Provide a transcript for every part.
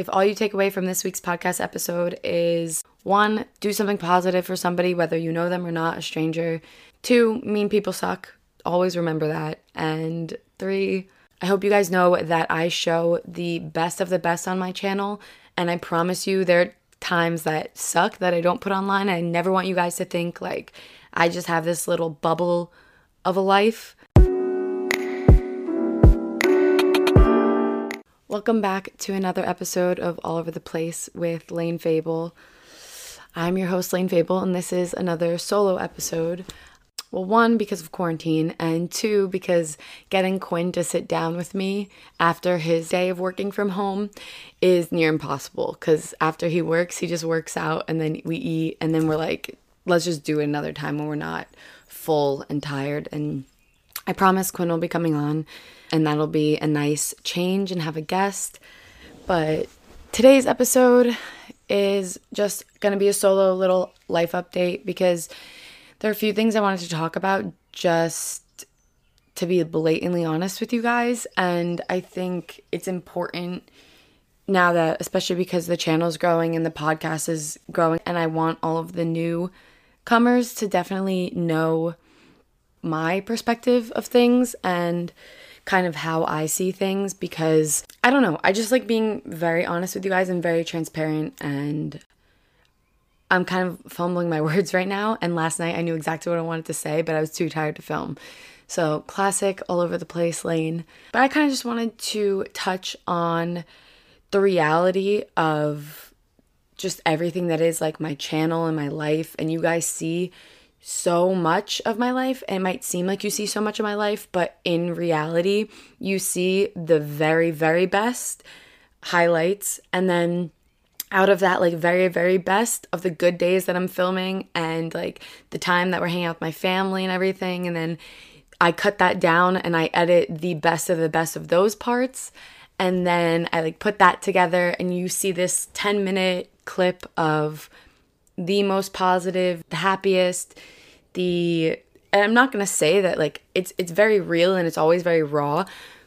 If all you take away from this week's podcast episode is 1, do something positive for somebody, whether you know them or not, a stranger. 2, mean people suck. Always remember that. And 3, I hope you guys know that I show the best of the best on my channel, and I promise you there are times that suck that I don't put online. I never want you guys to think like I just have this little bubble of a life. Welcome back to another episode of All Over the Place with Lane Fable. I'm your host, Lane Fable, and this is another solo episode. Well, 1, because of quarantine, and 2, because getting Quinn to sit down with me after his day of working from home is near impossible, because after he works, he just works out, and then we eat, and then we're like, let's just do it another time when we're not full and tired. And I promise Quinn will be coming on, and that'll be a nice change and have a guest. But today's episode is just going to be a solo little life update, because there are a few things I wanted to talk about, just to be blatantly honest with you guys, and I think it's important now that, especially because the channel's growing and the podcast is growing, and I want all of the newcomers to definitely know my perspective of things and kind of how I see things, because, I don't know, I just like being very honest with you guys and very transparent, and I'm kind of fumbling my words right now, and last night I knew exactly what I wanted to say, but I was too tired to film. So, classic all over the place Lane. But I kind of just wanted to touch on the reality of just everything that is like my channel and my life, and you guys see so much of my life, and it might seem like you see so much of my life, but in reality, you see the very, very best highlights, and then out of that, like, very, very best of the good days that I'm filming and, like, the time that we're hanging out with my family and everything. And then I cut that down and I edit the best of those parts. And then I, like, put that together and you see this 10-minute clip of the most positive, the happiest, the... And I'm not going to say that, like, it's very real and it's always very raw,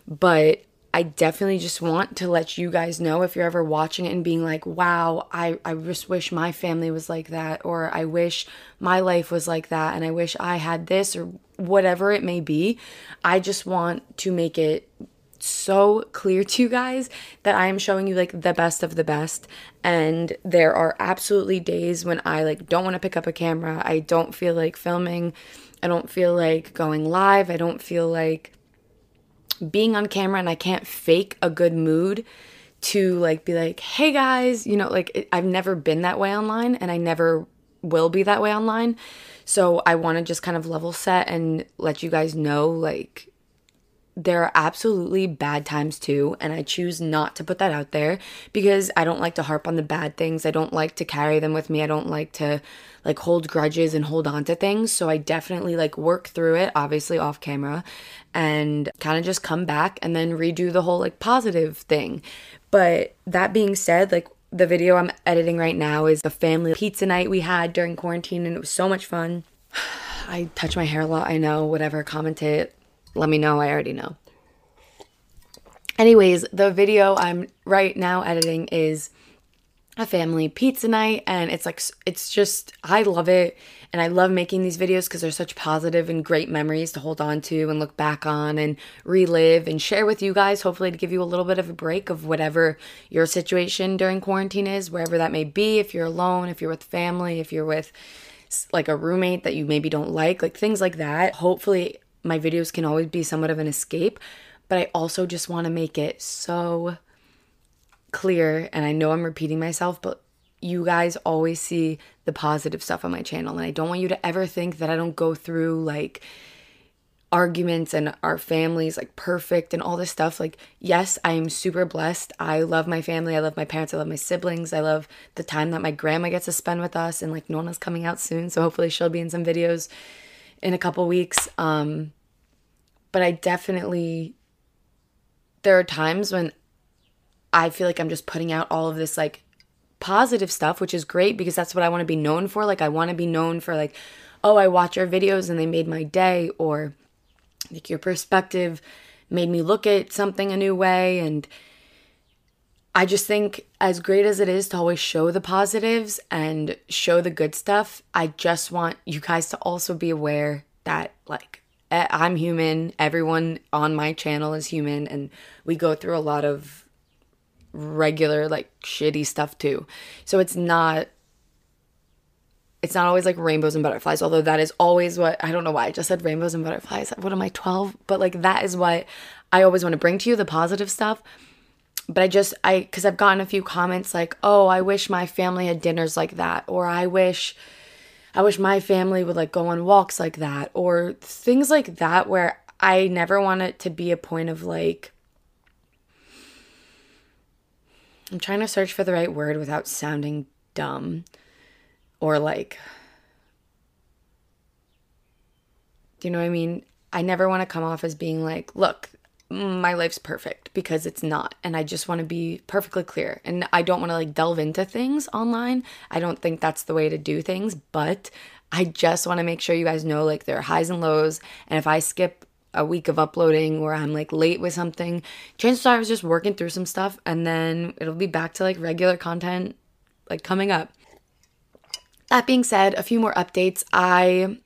but I definitely just want to let you guys know if you're ever watching it and being like, wow, I just wish my family was like that, or I wish my life was like that, and I wish I had this, or whatever it may be. I just want to make it so clear to you guys that I am showing you, like, the best of the best, and there are absolutely days when I, like, don't want to pick up a camera, I don't feel like filming, I don't feel like going live, I don't feel like being on camera, and I can't fake a good mood to, like, be like, hey guys, you know, like, I've never been that way online and I never will be that way online. So I want to just kind of level set and let you guys know, like, there are absolutely bad times too, and I choose not to put that out there because I don't like to harp on the bad things. I don't like to carry them with me. I don't like to, like, hold grudges and hold on to things. So I definitely, like, work through it, obviously off camera, and kind of just come back and then redo the whole, like, positive thing. But that being said, like, the video I'm editing right now is the family pizza night we had during quarantine, and it was so much fun. I touch my hair a lot, I know, whatever, comment it. Let me know, I already know. Anyways, the video I'm right now editing is a family pizza night, and it's like, it's just, I love it, and I love making these videos because they're such positive and great memories to hold on to and look back on and relive and share with you guys, hopefully to give you a little bit of a break of whatever your situation during quarantine is, wherever that may be, if you're alone, if you're with family, if you're with, like, a roommate that you maybe don't like things like that. Hopefully my videos can always be somewhat of an escape, but I also just want to make it so clear, and I know I'm repeating myself, but you guys always see the positive stuff on my channel, and I don't want you to ever think that I don't go through, like, arguments and our family's, like, perfect and all this stuff. Like, yes, I am super blessed. I love my family. I love my parents. I love my siblings. I love the time that my grandma gets to spend with us, and, like, Nona's coming out soon, so hopefully she'll be in some videos in a couple weeks, but I definitely, there are times when I feel like I'm just putting out all of this, like, positive stuff, which is great because that's what I want to be known for. Like, I want to be known for, like, oh, I watch your videos and they made my day, or, like, your perspective made me look at something a new way, and I just think as great as it is to always show the positives and show the good stuff, I just want you guys to also be aware that, like, I'm human. Everyone on my channel is human, and we go through a lot of regular, like, shitty stuff too. So it's not always like rainbows and butterflies, although that is always what, I don't know why I just said rainbows and butterflies. What am I, 12? But like, that is what I always want to bring to you, the positive stuff. But because I've gotten a few comments like, oh, I wish my family had dinners like that. Or I wish my family would like go on walks like that. Or things like that, where I never want it to be a point of like, I'm trying to search for the right word without sounding dumb. Or like, you know what I mean? I never want to come off as being like, look, my life's perfect, because it's not. And I just want to be perfectly clear. And I don't want to like delve into things online. I don't think that's the way to do things. But I just want to make sure you guys know, like, there are highs and lows. And if I skip a week of uploading or I'm like late with something, chances are I was just working through some stuff. And then it'll be back to like regular content like coming up. That being said, a few more updates. I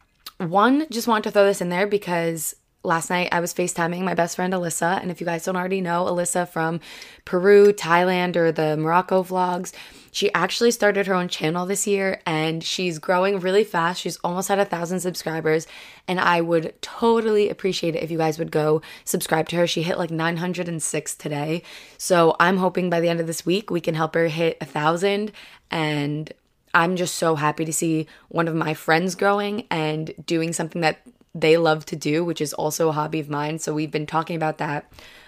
just want to throw this in there because last night I was FaceTiming my best friend Alyssa, and if you guys don't already know, Alyssa from Peru, Thailand, or the Morocco vlogs, she actually started her own channel this year, and she's growing really fast. She's almost at 1,000 subscribers, and I would totally appreciate it if you guys would go subscribe to her. She hit like 906 today, so I'm hoping by the end of this week we can help her hit 1,000, and I'm just so happy to see one of my friends growing and doing something that they love to do, which is also a hobby of mine. So we've been talking about that.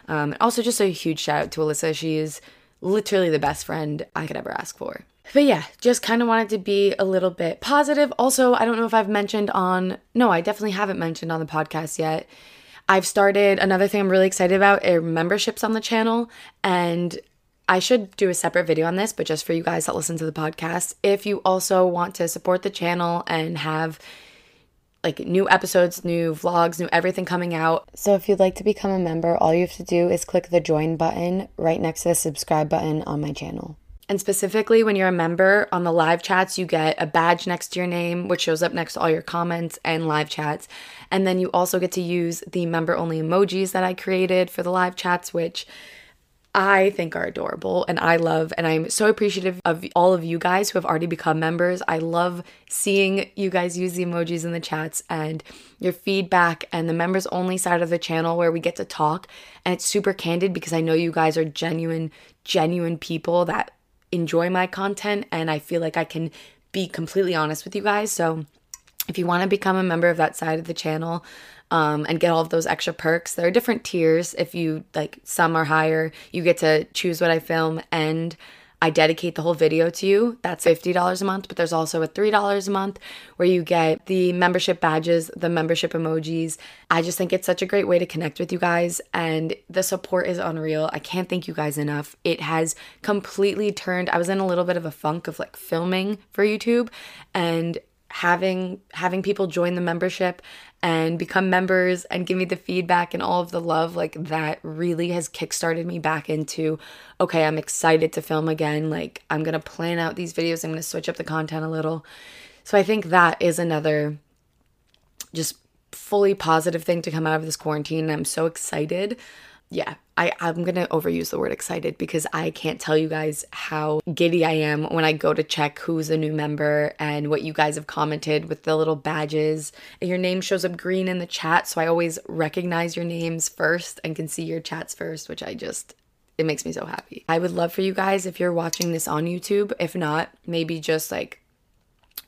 Also, just a huge shout out to Alyssa. She is literally the best friend I could ever ask for. But yeah, just kind of wanted to be a little bit positive. Also, I don't know if I've mentioned I definitely haven't mentioned on the podcast yet. I've started another thing I'm really excited about, are memberships on the channel. And I should do a separate video on this, but just for you guys that listen to the podcast, if you also want to support the channel and have like new episodes, new vlogs, new everything coming out. So if you'd like to become a member, all you have to do is click the join button right next to the subscribe button on my channel. And specifically when you're a member, on the live chats, you get a badge next to your name, which shows up next to all your comments and live chats. And then you also get to use the member-only emojis that I created for the live chats, which I think are adorable, and I love, and I'm so appreciative of all of you guys who have already become members. I love seeing you guys use the emojis in the chats and your feedback, and the members only side of the channel where we get to talk, and it's super candid because I know you guys are genuine people that enjoy my content, and I feel like I can be completely honest with you guys. So if you want to become a member of that side of the channel, and get all of those extra perks. There are different tiers. If you like, some are higher, you get to choose what I film, and I dedicate the whole video to you. That's $50 a month, but there's also a $3 a month where you get the membership badges, the membership emojis. I just think it's such a great way to connect with you guys, and the support is unreal. I can't thank you guys enough. It has completely turned, I was in a little bit of a funk of like filming for YouTube, and having people join the membership and become members and give me the feedback and all of the love, like, that really has kickstarted me back into, okay, I'm excited to film again. Like, I'm going to plan out these videos. I'm going to switch up the content a little. So I think that is another just fully positive thing to come out of this quarantine. And I'm so excited. Yeah, I'm going to overuse the word excited because I can't tell you guys how giddy I am when I go to check who's a new member and what you guys have commented with the little badges. And your name shows up green in the chat, so I always recognize your names first and can see your chats first, which it makes me so happy. I would love for you guys, if you're watching this on YouTube, if not, maybe just like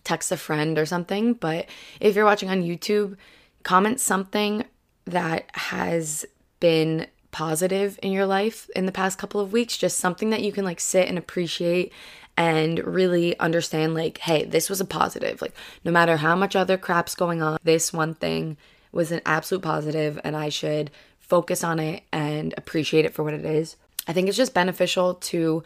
text a friend or something. But if you're watching on YouTube, comment something that has been positive in your life in the past couple of weeks, just something that you can like sit and appreciate and really understand, like, hey, this was a positive. Like, no matter how much other crap's going on, this one thing was an absolute positive, and I should focus on it and appreciate it for what it is. I think it's just beneficial to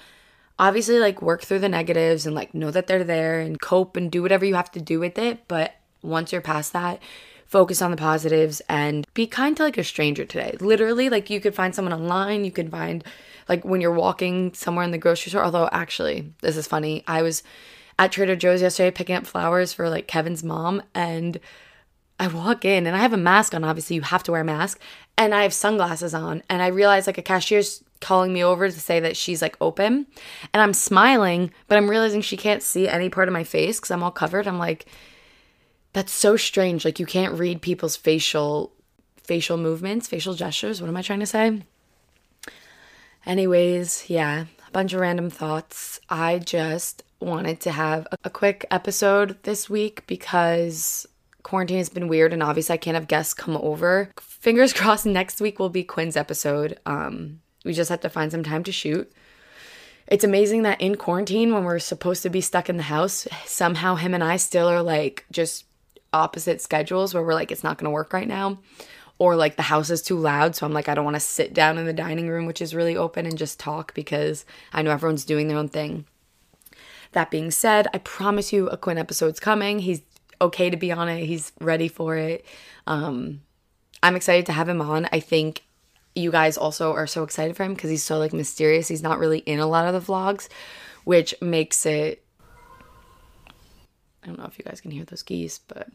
obviously like work through the negatives and like know that they're there and cope and do whatever you have to do with it, but once you're past that, focus on the positives and be kind to like a stranger today. Literally, like, you could find someone online, you could find like when you're walking somewhere in the grocery store. Although actually, this is funny. I was at Trader Joe's yesterday picking up flowers for like Kevin's mom, and I walk in and I have a mask on. Obviously, you have to wear a mask, and I have sunglasses on. And I realize like a cashier's calling me over to say that she's like open, and I'm smiling, but I'm realizing she can't see any part of my face because I'm all covered. I'm like, that's so strange. Like you can't read people's facial movements, facial gestures. What am I trying to say? Anyways, yeah, a bunch of random thoughts. I just wanted to have a quick episode this week because quarantine has been weird, and obviously I can't have guests come over. Fingers crossed next week will be Quinn's episode. We just have to find some time to shoot. It's amazing that in quarantine, when we're supposed to be stuck in the house, somehow him and I still are like just opposite schedules where we're like, it's not going to work right now. Or like the house is too loud, so I'm like, I don't want to sit down in the dining room, which is really open, and just talk because I know everyone's doing their own thing. That being said, I promise you a Quinn episode's coming. He's okay to be on it. He's ready for it. I'm excited to have him on. I think you guys also are so excited for him because he's so like mysterious. He's not really in a lot of the vlogs, which makes it... I don't know if you guys can hear those geese, but...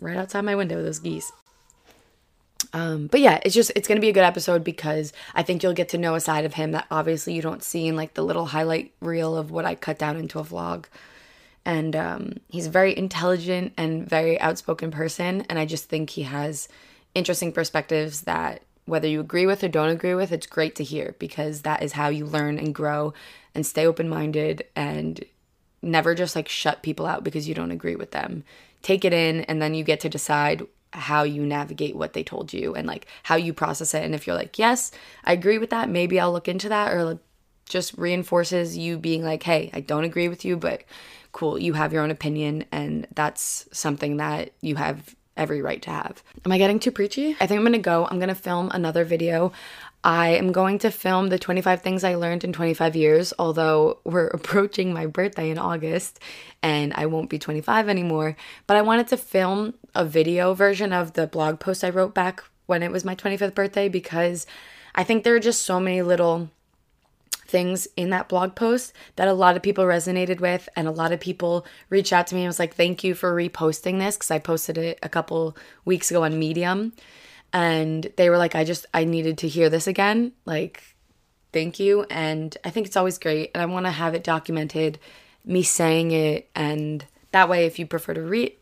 right outside my window, those geese. But yeah, it's gonna be a good episode because I think you'll get to know a side of him that obviously you don't see in like the little highlight reel of what I cut down into a vlog. And he's a very intelligent and very outspoken person, and I just think he has interesting perspectives that whether you agree with or don't agree with, it's great to hear because that is how you learn and grow and stay open-minded and never just like shut people out because you don't agree with them. Take it in, and then you get to decide how you navigate what they told you and like how you process it. And if you're like, yes, I agree with that, maybe I'll look into that, or like just reinforces you being like, hey, I don't agree with you, but cool, you have your own opinion, and that's something that you have every right to have. Am I getting too preachy? I think I'm gonna go. I'm gonna film another video. I am going to film the 25 things I learned in 25 years, although we're approaching my birthday in August and I won't be 25 anymore. But I wanted to film a video version of the blog post I wrote back when it was my 25th birthday because I think there are just so many little things in that blog post that a lot of people resonated with, and a lot of people reached out to me and was like, thank you for reposting this, because I posted it a couple weeks ago on Medium. And they were like, I needed to hear this again. Like, thank you. And I think it's always great. And I want to have it documented, me saying it. And that way, if you prefer to read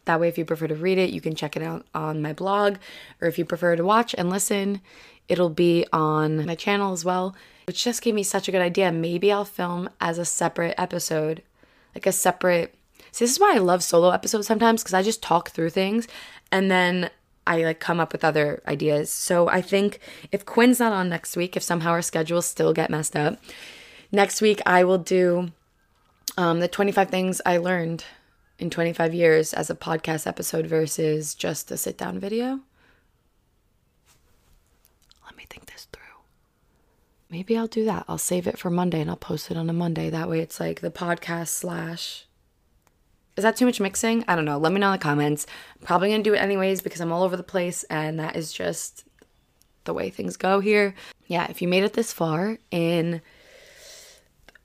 it, you can check it out on my blog. Or if you prefer to watch and listen, it'll be on my channel as well. Which just gave me such a good idea. Maybe I'll film as a separate episode, like a separate... See, this is why I love solo episodes sometimes, because I just talk through things. And then I like come up with other ideas. So I think if Quinn's not on next week, if somehow our schedules still get messed up, next week I will do the 25 things I learned in 25 years as a podcast episode versus just a sit down video. Let me think this through. Maybe I'll do that. I'll save it for Monday and I'll post it on a Monday. That way it's like the podcast / is that too much mixing? I don't know. Let me know in the comments. I'm probably going to do it anyways because I'm all over the place, and that is just the way things go here. Yeah, if you made it this far in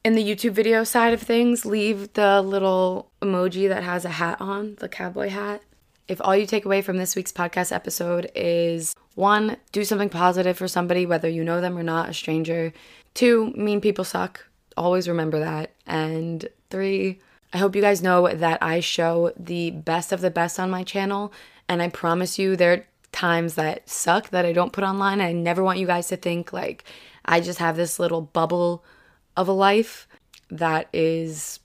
the YouTube video side of things, leave the little emoji that has a hat on, the cowboy hat. If all you take away from this week's podcast episode is 1, do something positive for somebody, whether you know them or not, a stranger. 2, mean people suck. Always remember that. And 3... I hope you guys know that I show the best of the best on my channel, and I promise you there are times that suck that I don't put online. I never want you guys to think like I just have this little bubble of a life that is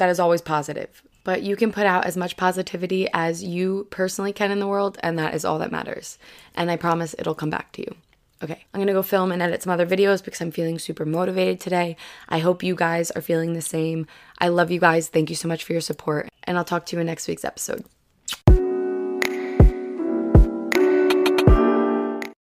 always positive. But you can put out as much positivity as you personally can in the world, and that is all that matters. And I promise it'll come back to you. Okay, I'm gonna go film and edit some other videos because I'm feeling super motivated today. I hope you guys are feeling the same. I love you guys. Thank you so much for your support, and I'll talk to you in next week's episode.